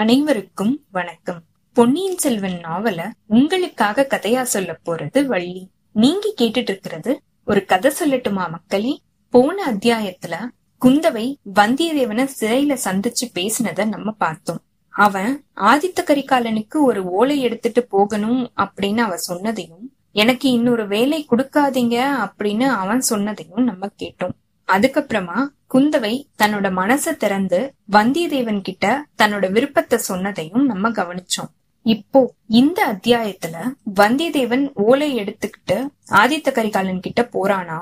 அனைவருக்கும் வணக்கம். பொன்னியின் செல்வன் நாவல உங்களுக்காக கதையா சொல்ல போறது வள்ளி. நீங்க கேட்டுட்டு இருக்கிறது ஒரு கதை சொல்லட்டுமா மக்களே? போன அத்தியாயத்துல குந்தவை வந்தியத்தேவனை சிறையில சந்திச்சு பேசினத நம்ம பார்த்தோம். அவன் ஆதித்த கரிகாலனுக்கு ஒரு ஓலை எடுத்துட்டு போகணும் அப்படின்னு அவ சொன்னதையும், எனக்கு இன்னொரு வேலை கொடுக்காதீங்க அப்படின்னு அவன் சொன்னதையும் நம்ம கேட்டோம். அதுக்கப்புறமா குந்தவை தன்னோட மனச திறந்து வந்தியத்தேவன் கிட்ட தன்னோட விருப்பத்தை சொன்னதையும் நம்ம கவனிச்சோம். இப்போ இந்த அத்தியாயத்துல வந்தியத்தேவன் ஓலை எடுத்துக்கிட்டு ஆதித்த கரிகாலன் கிட்ட போறானா?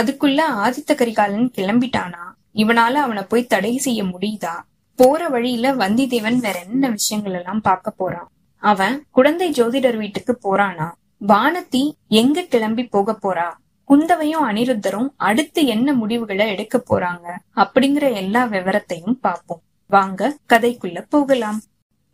அதுக்குள்ள ஆதித்த கரிகாலன் கிளம்பிட்டானா? இவனால அவனை போய் தடை செய்ய முடியுதா? போற வழியில வந்தியத்தேவன் வேற என்ன விஷயங்கள் எல்லாம் பார்க்க போறான்? அவன் குடந்தை ஜோதிடர் வீட்டுக்கு போறானா? வாணத்தி எங்க கிளம்பி போக போறா? குந்தவையும் அனிருத்தரும் அடுத்து என்ன முடிவுகளை எடுக்க போறாங்க அப்படிங்கிற எல்லா விவரத்தையும் பார்ப்போம். வாங்க கதைக்குள்ள போகலாம்.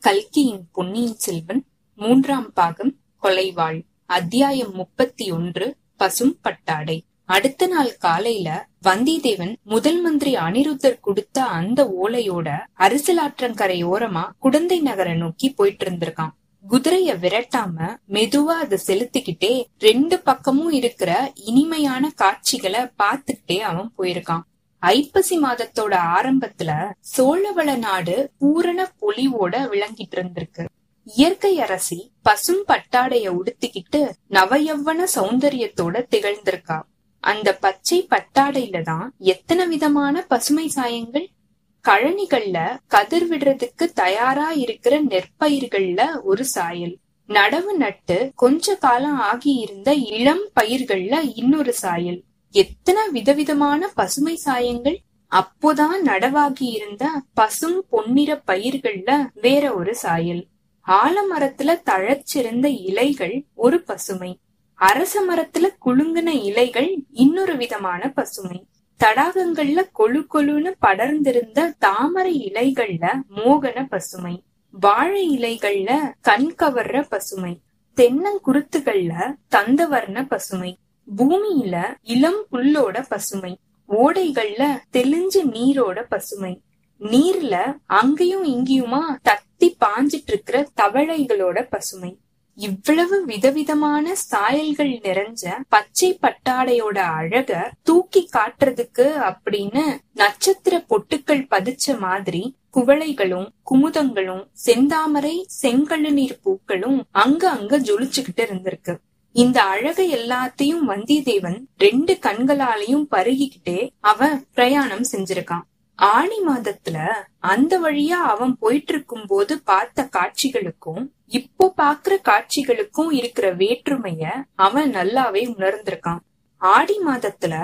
கல்கியின் பொன்னியின் செல்வன் மூன்றாம் பாகம் கொலைவாள், அத்தியாயம் 31 பசும் பட்டாடை. அடுத்த நாள் காலையில வந்தியத்தேவன் முதல் மந்திரி அனிருத்தர் கொடுத்த அந்த ஓலையோட அரிசிலாற்றங்கரை ஓரமா குடந்தை நகரை நோக்கி போயிட்டு இருந்திருக்கான். குதிரைய விரட்டாம மெதுவா அதை செலுத்திக்கிட்டே ரெண்டு பக்கமும் இருக்கிற இனிமையான காட்சிகளை பாத்துக்கிட்டே அவன் போயிருக்கான். ஐப்பசி மாதத்தோட ஆரம்பத்துல சோழ நாடு பூரண பொலிவோட விளங்கிட்டு இருந்திருக்கு. இயற்கை அரசி பசும் பட்டாடைய உடுத்திக்கிட்டு நவயவ்வன சௌந்தரியத்தோட திகழ்ந்திருக்கா. அந்த பச்சை பட்டாடையிலதான் எத்தனை விதமான பசுமை சாயங்கள். கழனிகள்ல கதிர் விடுறதுக்கு தயாரா இருக்கிற நெற்பயிர்கள்ல ஒரு சாயல், நடவு நட்டு கொஞ்ச காலம் ஆகி இருந்த இளம் பயிர்கள்ல இன்னொரு சாயல். எத்தனை விதவிதமான பசுமை சாயங்கள்! அப்போதான் நடவாகி இருந்த பசும் பொன்னிற பயிர்கள்ல வேற ஒரு சாயல், ஆலமரத்துல தழைச்சிருந்த இலைகள் ஒரு பசுமை, அரச மரத்துல குலுங்கின இலைகள் இன்னொரு விதமான பசுமை, தடாகங்கள்ல கொழு கொழுன்னு படர்ந்திருந்த தாமரை இலைகள்ல மோகன பசுமை, வாழை இலைகள்ல கண் கவர்ற பசுமை, தென்னங்குருத்துகள்ல தந்தவர்ண பசுமை, பூமியில இளம் புல்லோட பசுமை, ஓடைகள்ல தெளிஞ்ச நீரோட பசுமை, நீர்ல அங்கேயும் இங்கேயுமா தத்தி பாஞ்சிட்டு இருக்கிற தவளைகளோட பசுமை. இவ்வளவு விதவிதமான சாயல்கள் நிறைஞ்ச பச்சை பட்டாடையோட அழக தூக்கி காட்டுறதுக்கு அப்படின்னு நட்சத்திர பொட்டுக்கள் பதிச்ச மாதிரி குவளைகளும் குமுதங்களும் செந்தாமரை செங்கழு நீர் பூக்களும் அங்க அங்க ஜொலிச்சுக்கிட்டு இருந்திருக்கு. இந்த அழக எல்லாத்தையும் வந்தியத்தேவன் ரெண்டு கண்களாலையும் பருகிக்கிட்டே அவன் பிரயாணம் செஞ்சிருக்கான். ஆணி மாதத்துல அந்த வழியா அவன் போயிட்டு இருக்கும் போது பார்த்த காட்சிகளுக்கும் இப்போ பாக்குற காட்சிகளுக்கும் இருக்கிற வேற்றுமைய அவன் நல்லாவே உணர்ந்திருக்கான். ஆடி மாதத்துல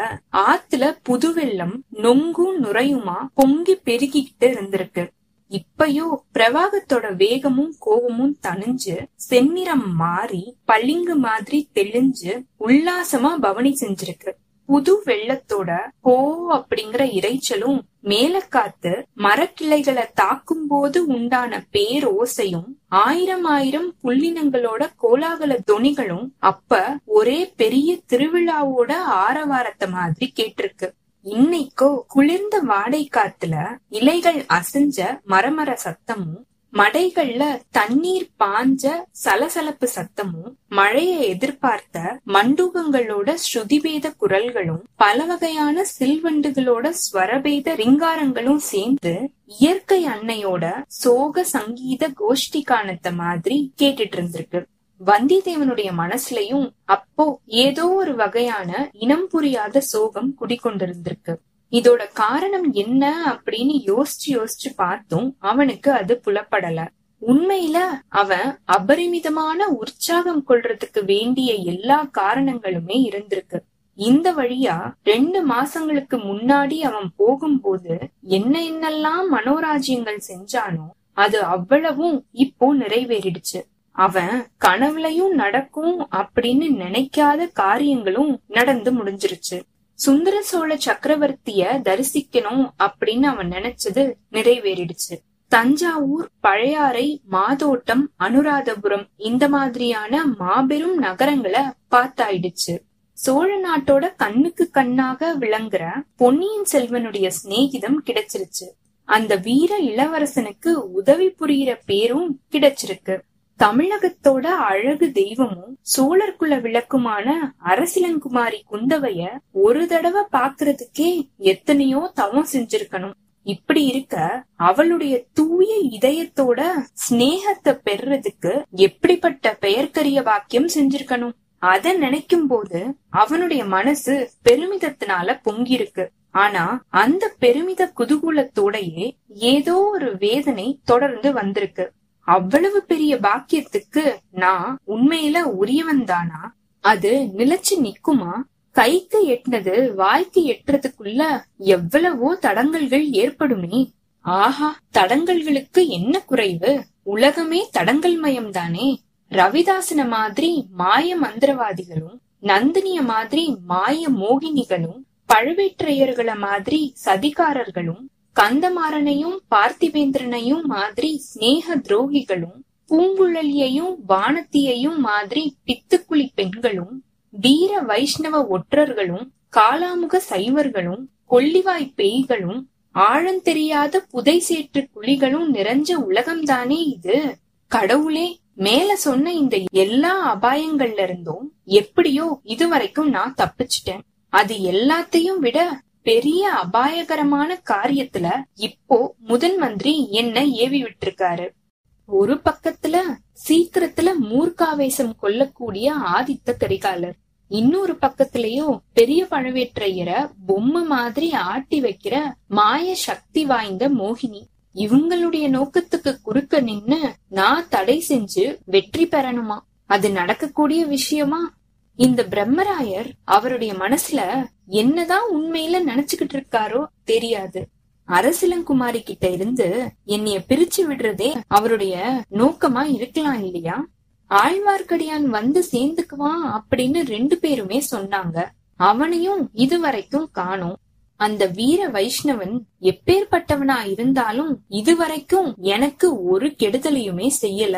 ஆத்துல புதுவெள்ளம் நொங்கும் நுரையுமா பொங்கி பெருகிக்கிட்டு இருந்திருக்கு. இப்பயோ பிரவாகத்தோட வேகமும் கோபமும் தணிஞ்சு செந்நிறம் மாறி பளிங்கு மாதிரி தெளிஞ்சு உல்லாசமா பவனி செஞ்சிருக்கு. புது வெள்ளத்தோட ஹோ அப்படிங்கிற இறைச்சலும் மேலக்காத்து மரக்கிளைகளை தாக்கும் போது உண்டான பேரோசையும் ஆயிரம் ஆயிரம் புள்ளினங்களோட கோலாகல தொனிகளும் அப்ப ஒரே பெரிய திருவிழாவோட ஆரவாரத்தை மாதிரி கேட்டிருக்கு. இன்னைக்கோ குளிர்ந்த வாடை காத்துல இலைகள் அசைஞ்ச மரமர சத்தமும், மடைகள்ல தண்ணீர் பாஞ்ச சலசலப்பு சத்தமும், மழையை எதிர்பார்த்த மண்டூகங்களோட ஸ்ருதிபேத குரல்களும், பல வகையான சில்வண்டுகளோட ஸ்வரபேத ரிங்காரங்களும் சேர்ந்து இயற்கை அன்னையோட சோக சங்கீத கோஷ்டி காணத்த மாதிரி கேட்டுட்டு இருந்திருக்கு. வந்தியத்தேவனுடைய மனசுலயும் அப்போ ஏதோ ஒரு வகையான இனம் புரியாத சோகம் குடிக்கொண்டிருந்திருக்கு. இதோட காரணம் என்ன அப்படின்னு யோசிச்சு யோசிச்சு பார்த்தும் அவனுக்கு அது புலப்படல. உண்மையில அவன் அபரிமிதமான உற்சாகம் கொள்றதுக்கு வேண்டிய எல்லா காரணங்களுமே இருந்திருக்கு. இந்த வழியா 2 மாசங்களுக்கு முன்னாடி அவன் போகும்போது என்ன என்னெல்லாம் மனோராஜ்யங்கள் செஞ்சானோ அது அவ்வளவும் இப்போ நிறைவேறிடுச்சு. அவன் கனவுலயும் நடக்கும் அப்படின்னு நினைக்காத காரியங்களும் நடந்து முடிஞ்சிருச்சு. சுந்தர சோழ சக்கரவர்த்திய தரிசிக்கணும் அப்படின்னு அவன் நினைச்சது நிறைவேறிடுச்சு. தஞ்சாவூர், பழையாறை, மாதோட்டம், அனுராதபுரம் இந்த மாதிரியான மாபெரும் நகரங்களை பார்த்தாயிடுச்சு. சோழ நாட்டோட கண்ணுக்கு கண்ணாக விளங்குற பொன்னியின் செல்வனுடைய சிநேகிதம் கிடைச்சிருச்சு. அந்த வீர இளவரசனுக்கு உதவி புரிகிற பேரும் கிடைச்சிருக்கு. தமிழகத்தோட அழகு தெய்வமும் சோழர் குல விளக்குமான அரசிலங்குமாரி குந்தவைய ஒரு தடவை பாக்குறதுக்கே எத்தனையோ தவம் செஞ்சிருக்கணும். இப்படி இருக்க அவளுடைய தூய இதயத்தோட ஸ்நேகத்தை பெறறதுக்கு எப்படிப்பட்ட பெயர்க்கரிய வாக்கியம் செஞ்சிருக்கணும். அத நினைக்கும் போது அவனுடைய மனசு பெருமிதத்தினால பொங்கிருக்கு. ஆனா அந்த பெருமித குதூகூலத்தோடையே ஏதோ ஒரு வேதனை தொடர்ந்து வந்திருக்கு. அவ்வளவு பெரிய பாக்கியத்துக்கு நான் உண்மையில உரியவன்தானா? அது நிலைச்சு நிக்குமா? கைக்கு எட்டினது வாய்க்கு எட்டுறதுக்குள்ள எவ்வளவோ தடங்கல்கள் ஏற்படுமே. ஆஹா, தடங்கல்களுக்கு என்ன குறைவு? உலகமே தடங்கல் மயம்தானே. ரவிதாசன மாதிரி மாய மந்திரவாதிகளும், நந்தினிய மாதிரி மாய மோகினிகளும், பழுவேற்றையர்கள மாதிரி சதிகாரர்களும், கந்தமாறனையும் பார்த்திபேந்திரனையும் மாதிரி ஸ்நேக துரோகிகளும், பூங்குழலியையும் வாணத்தியையும் மாதிரி பித்துக்குழி பெண்களும், வீர வைஷ்ணவ ஒற்றர்களும், காலாமுக சைவர்களும், கொள்ளிவாய் பேய்களும், ஆழந்தெரியாத புதை சேற்று குழிகளும் நிறைஞ்ச உலகம்தானே இது. கடவுளே, மேல சொன்ன இந்த எல்லா அபாயங்கள்ல இருந்தும் எப்படியோ இதுவரைக்கும் நான் தப்பிச்சிட்டேன். அது எல்லாத்தையும் விட பெரிய அபாயகரமான காரியத்துல இப்போ முதன் மந்திரி என்ன ஏவி விட்டிருக்காரு. ஒரு பக்கத்துல சீக்கிரத்துல மூர்க்காவேசம் கொள்ளக்கூடிய ஆதித்த கரிகாலர், இன்னொரு பக்கத்திலயோ பெரிய பழுவேற்றையர பொம்மை மாதிரி ஆட்டி வைக்கிற மாய சக்தி வாய்ந்த மோகினி. இவங்களுடைய நோக்கத்துக்கு குறுக்க நின்னு நான் தடை செஞ்சு வெற்றி பெறணுமா? அது நடக்கக்கூடிய விஷயமா? இந்த பிரம்மராயர் அவருடைய மனசுல என்னதான் உண்மையில நினைச்சுக்கிட்டு இருக்காரோ தெரியாது. அரசிலங்குமாரி கிட்ட இருந்து என்னைய பிரிச்சு விடுறதே அவருடைய நோக்கமா இருக்கலாம் இல்லையா? ஆழ்வார்க்கடியான் வந்து சேர்ந்துக்குவான் அப்படின்னு 2 பேருமே சொன்னாங்க. அவனையும் இதுவரைக்கும் காணோம். அந்த வீர வைஷ்ணவன் எப்பேற்பட்டவனா இருந்தாலும் இதுவரைக்கும் எனக்கு ஒரு கெடுதலையுமே செய்யல.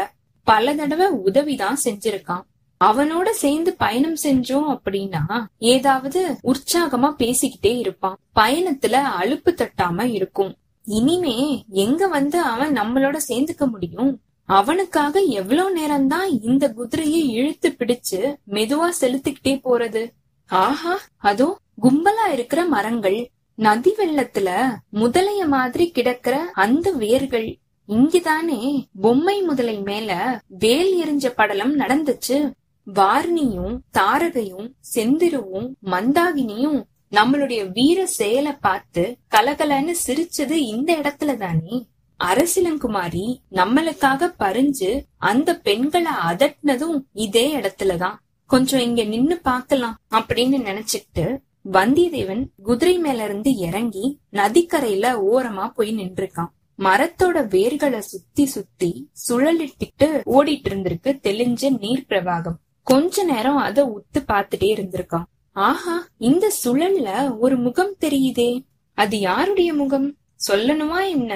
பல தடவை உதவிதான் செஞ்சிருக்கான். அவனோட சேர்ந்து பயணம் செஞ்சோம் அப்படின்னா ஏதாவது உற்சாகமா பேசிக்கிட்டே இருப்பான். பயணத்துல அலுப்பு தட்டாம இருக்கும். இனிமே எங்க வந்து அவன் நம்மளோட சேர்ந்துக்க முடியும்? அவனுக்காக எவ்வளவு நேரம்தான் இந்த குதிரையை இழுத்து பிடிச்சு மெதுவா செலுத்திக்கிட்டே போறது? ஆஹா, அதோ கும்பலா இருக்கிற மரங்கள், நதி வெள்ளத்துல முதலைய மாதிரி கிடக்கிற அந்த வேர்கள், இங்கதானே பொம்மை முதலை மேல வேல் எறிஞ்ச படலம் நடந்துச்சு. வார்ணியும் தாரகையும் செந்திருவும் மந்தாவினியும் நம்மளுடைய வீர செயலை பார்த்து கலகலன்னு சிரிச்சது இந்த இடத்துல தானே. அரசிலங்குமாரி நம்மளுக்காக பறிஞ்சு அந்த பெண்களை அதட்டினதும் இதே இடத்துலதான். கொஞ்சம் இங்க நின்னு பாக்கலாம் அப்படின்னு நினைச்சிட்டு வந்தியத்தேவன் குதிரை மேல இருந்து இறங்கி நதிக்கரையில ஓரமா போய் நின்றுருக்கான். மரத்தோட வேர்களை சுத்தி சுத்தி சுழலிட்டு ஓடிட்டு இருந்திருக்கு தெளிஞ்ச நீர் பிரவாகம். கொஞ்ச நேரம் அத உத்து பாத்துட்டே இருந்திருக்கான். ஆஹா, இந்த சுழல்ல ஒரு முகம் தெரியுதே. அது யாருடைய முகம்? சொல்லணுமா என்ன?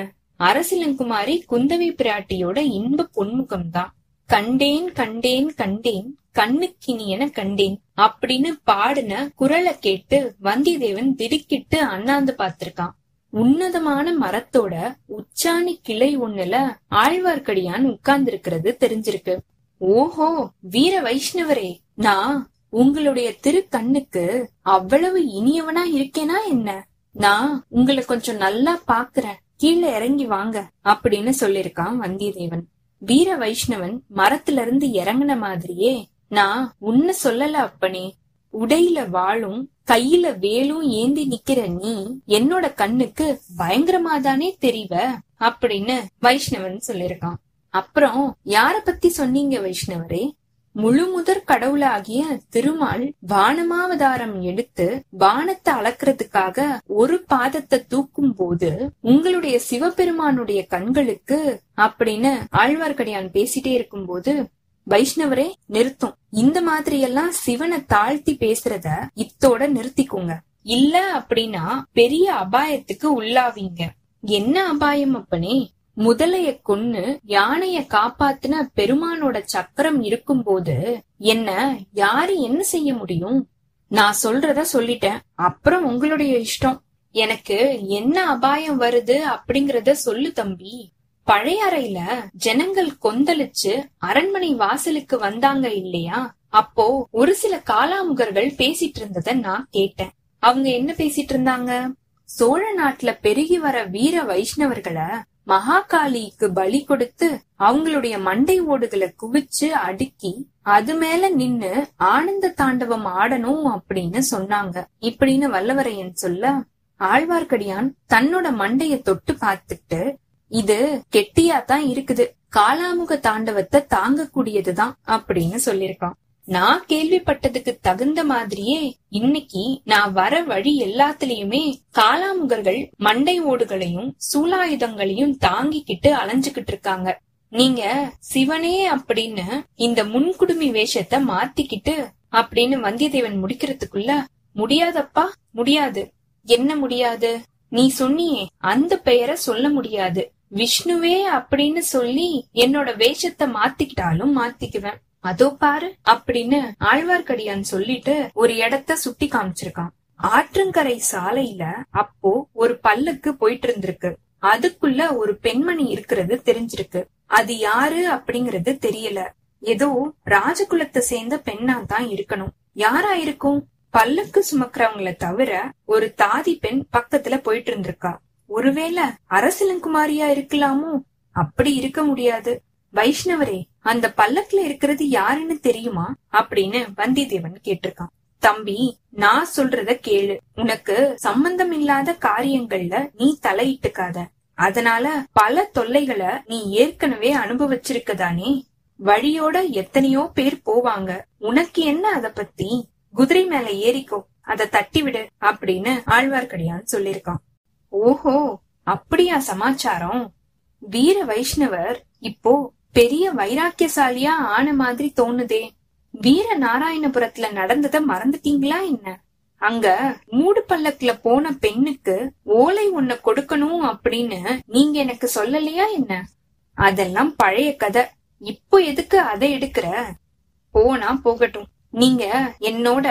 அரசிலங்குமாரி குந்தவை பிராட்டியோட இன்ப பொன்முகம்தான். கண்டேன் கண்டேன் கண்டேன் கண்ணுக்கினியன கண்டேன் அப்படின்னு பாடின குரலை கேட்டு வந்தியத்தேவன் திடுக்கிட்டு அண்ணாந்து பாத்திருக்கான். உன்னதமான மரத்தோட உச்சாணி கிளை ஒண்ணுல ஆழ்வார்க்கடியான் உட்கார்ந்து இருக்கிறது தெரிஞ்சிருக்கு. ஓஹோ, வீர வைஷ்ணவரே, நான் உங்களுடைய திரு கண்ணுக்கு அவ்வளவு இனியவனா இருக்கேனா என்ன? நான் உங்களை கொஞ்சம் நல்லா பாக்குறேன், கீழே இறங்கி வாங்க அப்படின்னு சொல்லிருக்கான் வந்தியத்தேவன். வீர வைஷ்ணவன் மரத்துல இருந்து இறங்கின மாதிரியே, நான் உன்ன சொல்லல அப்பனே, உடையில வாளும் கையில வேலும் ஏந்தி நிக்கிற நீ என்னோட கண்ணுக்கு பயங்கரமாதானே தெரிவ அப்படின்னு வைஷ்ணவன் சொல்லிருக்கான். அப்புறம் யார பத்தி சொன்னீங்க வைஷ்ணவரே? முழு முதற் கடவுளாகிய திருமால் வானமாவதாரம் எடுத்து வானத்தை அளக்கிறதுக்காக ஒரு பாதத்தை தூக்கும் போது உங்களுடைய சிவபெருமானுடைய கண்களுக்கு அப்படின்னு ஆழ்வார்க்கடியான் பேசிட்டே இருக்கும் போது, வைஷ்ணவரே நிறுத்தும், இந்த மாதிரி எல்லாம் சிவனை தாழ்த்தி பேசுறத இத்தோட நிறுத்திக்கோங்க, இல்ல அப்படின்னா பெரிய அபாயத்துக்கு உள்ளாவீங்க. என்ன அபாயம் அப்பனே? முதலைய கொன்னு யானைய காப்பாத்தின பெருமானோட சக்கரம் இருக்கும் போது என்ன யாரு என்ன செய்ய முடியும்? நான் சொல்றத சொல்லிட்டேன், அப்புறம் உங்களுடைய இஷ்டம். எனக்கு என்ன அபாயம் வருது அப்படிங்கறத சொல்லு தம்பி. பழையறையில ஜனங்கள் கொந்தளிச்சு அரண்மனை வாசலுக்கு வந்தாங்க இல்லையா? அப்போ ஒரு சில காலாமுகர்கள் பேசிட்டு இருந்தத நான் கேட்டேன். அவங்க என்ன பேசிட்டு இருந்தாங்க? சோழ நாட்டுல பெருகி வர வீர வைஷ்ணவர்களை மகாகாளிக்கு பலி கொடுத்து அவங்களுடைய மண்டை ஓடுகளை குவிச்சு அடுக்கி அது மேல நின்னு ஆனந்த தாண்டவம் ஆடணும் அப்படின்னு சொன்னாங்க இப்படின்னு வல்லவரையன் சொல்ல, ஆழ்வார்க்கடியான் தன்னோட மண்டைய தொட்டு பார்த்துட்டு, இது கெட்டியாதான் இருக்குது, காலாமுக தாண்டவத்தை தாங்க கூடியதுதான் அப்படின்னு சொல்லிருக்கான். நான் கேள்விப்பட்டதுக்கு தகுந்த மாதிரியே இன்னைக்கு நான் வர வழி எல்லாத்துலயுமே காலாமுகர்கள் மண்டை ஓடுகளையும் சூலாயுதங்களையும் தாங்கிக்கிட்டு அலைஞ்சுகிட்டு இருக்காங்க. நீங்க சிவனே அப்படின்னு இந்த முன்குடுமி வேஷத்தை மாத்திக்கிட்டு அப்படின்னு வந்தியத்தேவன் முடிக்கிறதுக்குள்ள, முடியாதப்பா முடியாது. என்ன முடியாது? நீ சொன்னியே அந்த பெயரை சொல்ல முடியாது, விஷ்ணுவே அப்படின்னு சொல்லி என்னோட வேஷத்தை மாத்திக்கிட்டாலும் மாத்திக்குவேன், அதோ பாரு அப்படின்னு ஆழ்வார்க்கடியான் சொல்லிட்டு ஒரு இடத்த சுட்டி காமிச்சிருக்கான். ஆற்றங்கரை சாலையில அப்போ ஒரு பல்லக்கு போயிட்டு இருந்திருக்கு. அதுக்குள்ள ஒரு பெண்மணி இருக்கிறது தெரிஞ்சிருக்கு. அது யாரு அப்படிங்கறது தெரியல. ஏதோ ராஜகுலத்தை சேர்ந்த பெண்ணா தான் இருக்கணும். யாரா இருக்கும்? பல்லக்கு சுமக்கிறவங்கள தவிர ஒரு தாதி பெண் பக்கத்துல போயிட்டு இருந்திருக்கா. ஒருவேளை அரசலங்குமாரியா இருக்கலாமோ? அப்படி இருக்க முடியாது. வைஷ்ணவரே, அந்த பல்லக்குல இருக்கிறது யாருன்னு தெரியுமா அப்படின்னு வந்தியத்தேவன் கேட்டிருக்கான். தம்பி, நான் சொல்றத கேளு, உனக்கு சம்பந்தம் இல்லாத காரியங்கள்ல நீ தலையிட்டுக்காத, அதனால பல தொல்லைகளை நீ ஏற்கனவே அனுபவிச்சிருக்கதானே, வழியோட எத்தனையோ பேர் போவாங்க, உனக்கு என்ன அத பத்தி, குதிரை மேல ஏறிக்கோ, அத தட்டிவிடு அப்படின்னு ஆழ்வார்க்கடியான் சொல்லிருக்கான். ஓஹோ, அப்படியா சமாச்சாரம்? வீர வைஷ்ணவர் இப்போ பெரிய வைராக்கியசாலியா ஆன மாதிரி தோணுதே. வீர நாராயணபுரத்துல நடந்தத மறந்துட்டீங்களா என்ன? அங்க மூடு பல்லக்குல போன பெண்ணுக்கு ஓலை ஒண்ண கொடுக்கணும் அப்படின்னு நீங்க எனக்கு சொல்லலையா என்ன? அதெல்லாம் பழைய கதை, இப்போ எதுக்கு அதை எடுக்கிற? போனா போகட்டும், நீங்க என்னோட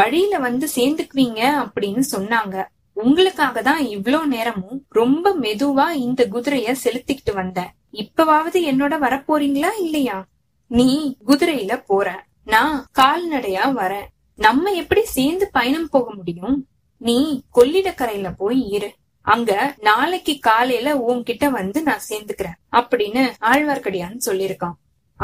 வழியில வந்து சேர்ந்துக்குவீங்க அப்படின்னு சொன்னாங்க, உங்களுக்காக தான் இவ்ளோ நேரமும் ரொம்ப மெதுவா இந்த குதிரைய செலுத்திக்கிட்டு வந்தேன், இப்பவாவது என்னோட வரப்போறீங்களா இல்லையா? நீ குதிரையில போற, நான் கால்நடையா வரேன், நம்ம எப்படி சேர்ந்து பயணம் போக முடியும்? நீ கொள்ளிடக்கரையில போய் இரு, அங்க நாளைக்கு காலையில உன்கிட்ட வந்து நான் சேர்ந்துக்கிறேன் அப்படின்னு ஆழ்வார்க்கடியான் சொல்லிருக்கான்.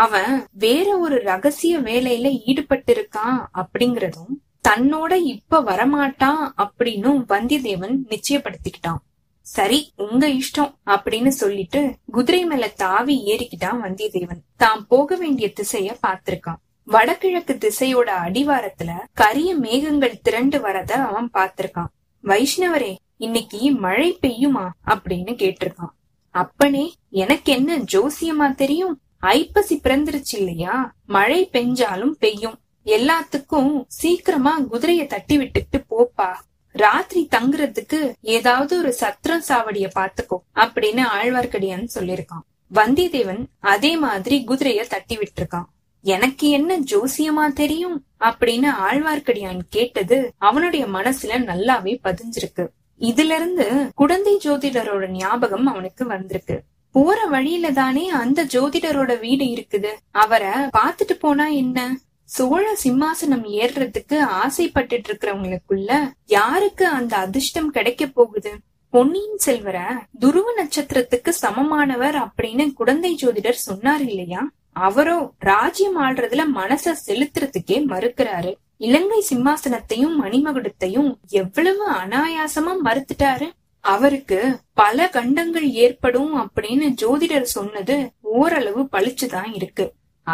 அவன் வேற ஒரு ரகசிய வேலையில ஈடுபட்டு இருக்கான் அப்படிங்கறதும் தன்னோட இப்ப வரமாட்டான் அப்படின்னு வந்தியத்தேவன் நிச்சயப்படுத்திக்கிட்டான். சரி, உங்க இஷ்டம் அப்படின்னு சொல்லிட்டு குதிரை மேல தாவி ஏறிக்கிட்டான் வந்தியத்தேவன். தான் போக வேண்டிய திசைய பாத்திருக்கான். வடகிழக்கு திசையோட அடிவாரத்துல கரிய மேகங்கள் திரண்டு வரத அவன் பாத்திருக்கான். வைஷ்ணவரே, இன்னைக்கு மழை பெய்யுமா அப்படின்னு கேட்டிருக்கான். அப்பனே, எனக்கு என்ன ஜோசியமா தெரியும்? ஐப்பசி பிறந்துருச்சு இல்லையா, மழை பெஞ்சாலும் பெய்யும், எல்லாத்துக்கும் சீக்கிரமா குதிரைய தட்டி விட்டுட்டு போப்பா, ராத்திரி தங்குறதுக்கு ஏதாவது ஒரு சத்திரம் சாவடிய பாத்துக்கோ அப்படின்னு ஆழ்வார்க்கடியான் சொல்லிருக்கான். வந்தியத்தேவன் அதே மாதிரி குதிரைய தட்டி விட்டுருக்கான். எனக்கு என்ன ஜோசியமா தெரியும் அப்படின்னு ஆழ்வார்க்கடியான் கேட்டது அவனுடைய மனசுல நல்லாவே பதிஞ்சிருக்கு. இதுல இருந்து குடந்தை ஜோதிடரோட ஞாபகம் அவனுக்கு வந்திருக்கு. போற வழியில தானே அந்த ஜோதிடரோட வீடு இருக்குது, அவரை பாத்துட்டு போனா என்ன? சோழ சிம்மாசனம் ஏறுறதுக்கு ஆசைப்பட்டு இருக்கிறவங்களுக்குள்ள யாருக்கு அந்த அதிர்ஷ்டம் கிடைக்க போகுது? பொன்னியின் செல்வரை துருவ நட்சத்திரத்துக்கு சமமானவர் அப்படின்னு குடந்தை ஜோதிடர் சொன்னார் இல்லையா, அவரோ ராஜ்யம் ஆள்றதுல மனச செலுத்துறதுக்கே மறுக்கிறாரு. இலங்கை சிம்மாசனத்தையும் மணிமகுடத்தையும் எவ்வளவு அனாயாசமா மறுத்துட்டாரு. அவருக்கு பல கண்டங்கள் ஏற்படும் அப்படின்னு ஜோதிடர் சொன்னது ஓரளவு பளிச்சுதான் இருக்கு.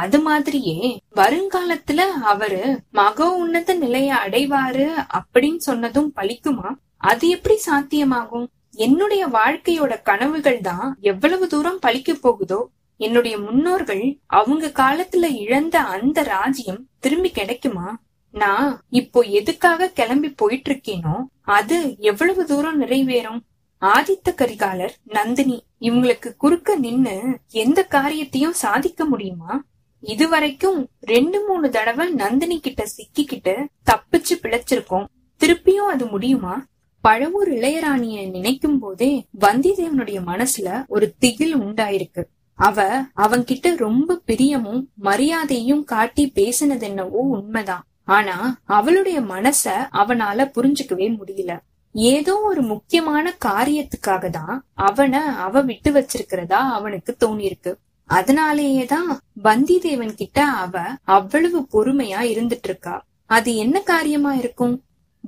அது மாதிரியே வருங்காலத்துல அவரு மகோ உன்னத நிலைய அடைவாரு அப்படின்னு சொன்னதும் பழிக்குமா? அது எப்படி சாத்தியமாகும்? என்னுடைய வாழ்க்கையோட கனவுகள் தான் எவ்வளவு தூரம் பழிக்க போகுதோ, என்னுடைய முன்னோர்கள் அவங்க காலத்துல இழந்த அந்த ராஜ்யம் திரும்பி கிடைக்குமா? நான் இப்போ எதுக்காக கிளம்பி போயிட்டு இருக்கேனோ அது எவ்வளவு தூரம் நிறைவேறும்? ஆதித்த கரிகாலர், நந்தினி இவங்களுக்கு குறுக்க நின்னு எந்த காரியத்தையும் சாதிக்க முடியுமா? இதுவரைக்கும் 2-3 தடவை நந்தினி கிட்ட சிக்கிக்கிட்டு தப்பிச்சு பிழைச்சிருக்கோம், திருப்பியும் அது முடியுமா? பழுவூர் இளையராணியை நினைக்கும் போதே வந்தியத்தேவனுடைய மனசுல ஒரு திகில் உண்டாயிருக்கு. அவன்கிட்ட ரொம்ப பிரியமும் மரியாதையும் காட்டி பேசினது என்னவோ உண்மைதான். ஆனா அவளுடைய மனச அவனால புரிஞ்சுக்கவே முடியல. ஏதோ ஒரு முக்கியமான காரியத்துக்காக தான் அவனை அவ விட்டு வச்சிருக்கிறதா அவனுக்கு தோணிருக்கு. அதனாலேயேதான் வந்தியத்தேவன் கிட்ட அவ அவ்வளவு பொறுமையா இருந்துட்டு இருக்கா. அது என்ன காரியமா இருக்கும்?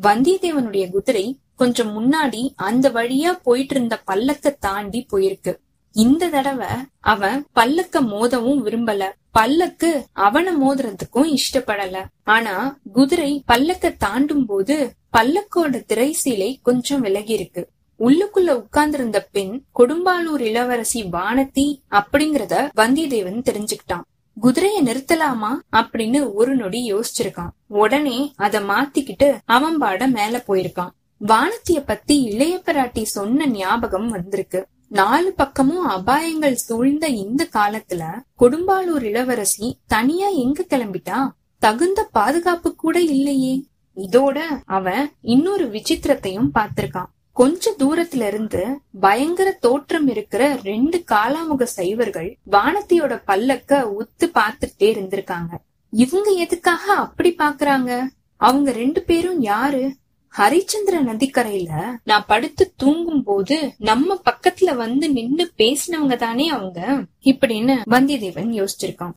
வந்தியத்தேவனுடைய குதிரை கொஞ்சம் முன்னாடி அந்த வழியா போயிட்டு இருந்த பல்லக்க தாண்டி போயிருக்கு. இந்த தடவை அவன் பல்லக்க மோதவும் விரும்பல, பல்லக்கு அவனை மோதுறதுக்கும் இஷ்டப்படல. ஆனா குதிரை பல்லக்க தாண்டும் போது பல்லக்கோட திரைசீலை கொஞ்சம் விலகி இருக்கு. உள்ளுக்குள்ள உட்கார்ந்திருந்த பெண் கொடும்பாலூர் இளவரசி வாணத்தி அப்படிங்கறத வந்தியத்தேவன் தெரிஞ்சுக்கிட்டான். குதிரைய நிறுத்தலாமா அப்படின்னு ஒரு நொடி யோசிச்சிருக்கான். உடனே அத மாத்திக்கிட்டு அவன் பாட மேல போயிருக்கான். வானத்திய பத்தி இளைய பிராட்டி சொன்ன ஞாபகம் வந்திருக்கு. 4 பக்கமும் அபாயங்கள் சூழ்ந்த இந்த காலத்துல கொடும்பாலூர் இளவரசி தனியா எங்க கிளம்பிட்டா? தகுந்த பாதுகாப்பு கூட இல்லையே. இதோட அவன் இன்னொரு விசித்திரத்தையும் பார்த்திருக்கான். கொஞ்ச தூரத்துல இருந்து பயங்கர தோற்றம் இருக்கிற 2 காலாமுக சைவர்கள் வானத்தியோட பல்லக்க உத்து பாத்துட்டே இருந்திருக்காங்க. இவங்க எதுக்காக அப்படி பாக்குறாங்க? அவங்க 2 பேரும் யாரு? ஹரிச்சந்திர நதிக்கரையில நான் படுத்து தூங்கும் போது நம்ம பக்கத்துல வந்து நின்னு பேசினவங்க தானே அவங்க இப்படின்னு வந்தியத்தேவன் யோசிச்சிருக்கான்.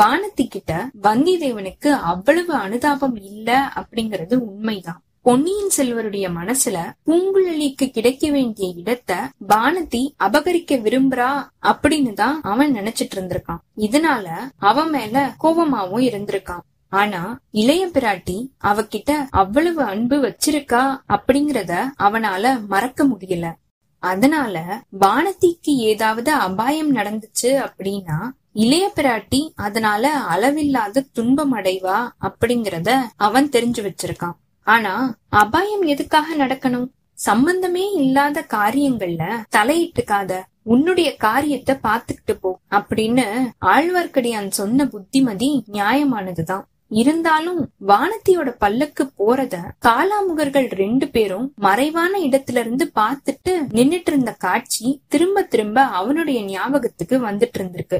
வானத்தி கிட்ட வந்தியத்தேவனுக்கு அவ்வளவு அனுதாபம் இல்ல அப்படிங்கறது உண்மைதான். பொன்னியின் செல்வருடைய மனசுல பூங்குழலிக்கு கிடைக்க வேண்டிய இடத்தை வானதி அபகரிக்க விரும்புறா அப்படின்னு தான் அவன் நினைச்சிட்டு இருந்திருக்கான். இதனால அவன் மேல கோபமாவும் இருந்திருக்கான். ஆனா இளைய பிராட்டி அவகிட்ட அவ்வளவு அன்பு வச்சிருக்கா அப்படிங்கறத அவனால மறக்க முடியல. அதனால வானதிக்கு ஏதாவது அபாயம் நடந்துச்சு அப்படின்னா இளைய பிராட்டி அதனால அளவில்லாத துன்பம் அடைவா அப்படிங்கறத அவன் தெரிஞ்சு வச்சிருக்கான். ஆனா அபாயம் எதுக்காக நடக்கணும்? சம்பந்தமே இல்லாத காரியங்கள்ல தலையிட்டுக்காத, உன்னுடைய காரியத்தை பாத்துக்கிட்டு போ அப்படின்னு ஆழ்வார்க்கடியான் சொன்ன புத்திமதி நியாயமானதுதான். இருந்தாலும் வானத்தியோட பல்லக்கு போறத காலாமுகர்கள் 2 பேரும் மறைவான இடத்துல இருந்து பாத்துட்டு நின்னுட்டு இருந்த காட்சி திரும்ப திரும்ப அவனுடைய ஞாபகத்துக்கு வந்துட்டு இருந்திருக்கு.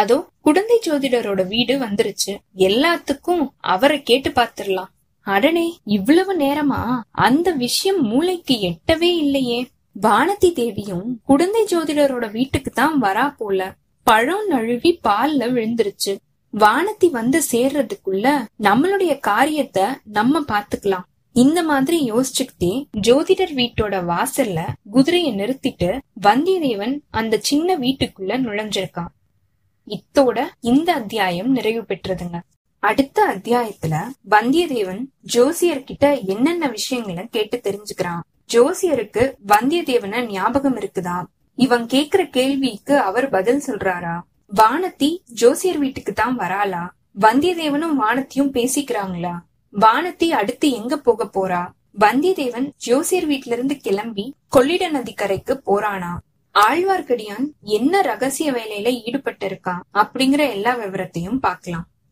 அதோ குடந்தை ஜோதிடரோட வீடு வந்துருச்சு. எல்லாத்துக்கும் அவரை கேட்டு பாத்துடலாம். அடனே, இவ்வளவு நேரமா அந்த விஷயம் மூளைக்கு எட்டவே இல்லையே. வானதி தேவியும் குடந்தை ஜோதிடரோட வீட்டுக்கு தான் வரா போல. பழம் நழுவி பால்ல விழுந்துருச்சு. வானதி வந்து சேர்றதுக்குள்ள நம்மளுடைய காரியத்தை நம்ம பாத்துக்கலாம். இந்த மாதிரி யோசிச்சுக்கிட்டே ஜோதிடர் வீட்டோட வாசல்ல குதிரைய நிறுத்திட்டு வந்தியத்தேவன் அந்த சின்ன வீட்டுக்குள்ள நுழைஞ்சிருக்கான். இத்தோட இந்த அத்தியாயம் நிறைவு பெற்றதுங்க. அடுத்த அத்தியாயத்துல வந்தியத்தேவன் ஜோசியர்கிட்ட என்னென்ன விஷயங்களை கேட்டு தெரிஞ்சுக்கிறான், ஜோசியருக்கு வந்தியத்தேவன ஞாபகம் இருக்குதா, இவன் கேக்குற கேள்விக்கு அவர் பதில் சொல்றாரா, வானதி ஜோசியர் வீட்டுக்கு தான் வராளா, வந்தியத்தேவனும் வானத்தியும் பேசிக்கிறாங்களா, வானதி அடுத்து எங்க போக போறா, வந்தியத்தேவன் ஜோசியர் வீட்டுல இருந்து கிளம்பி கொள்ளிட நதிக்கரைக்கு போறானா, ஆழ்வார்க்கடியான் என்ன ரகசிய வேலையில ஈடுபட்டு இருக்கான் அப்படிங்கிற எல்லா விவரத்தையும் பாக்கலாம்.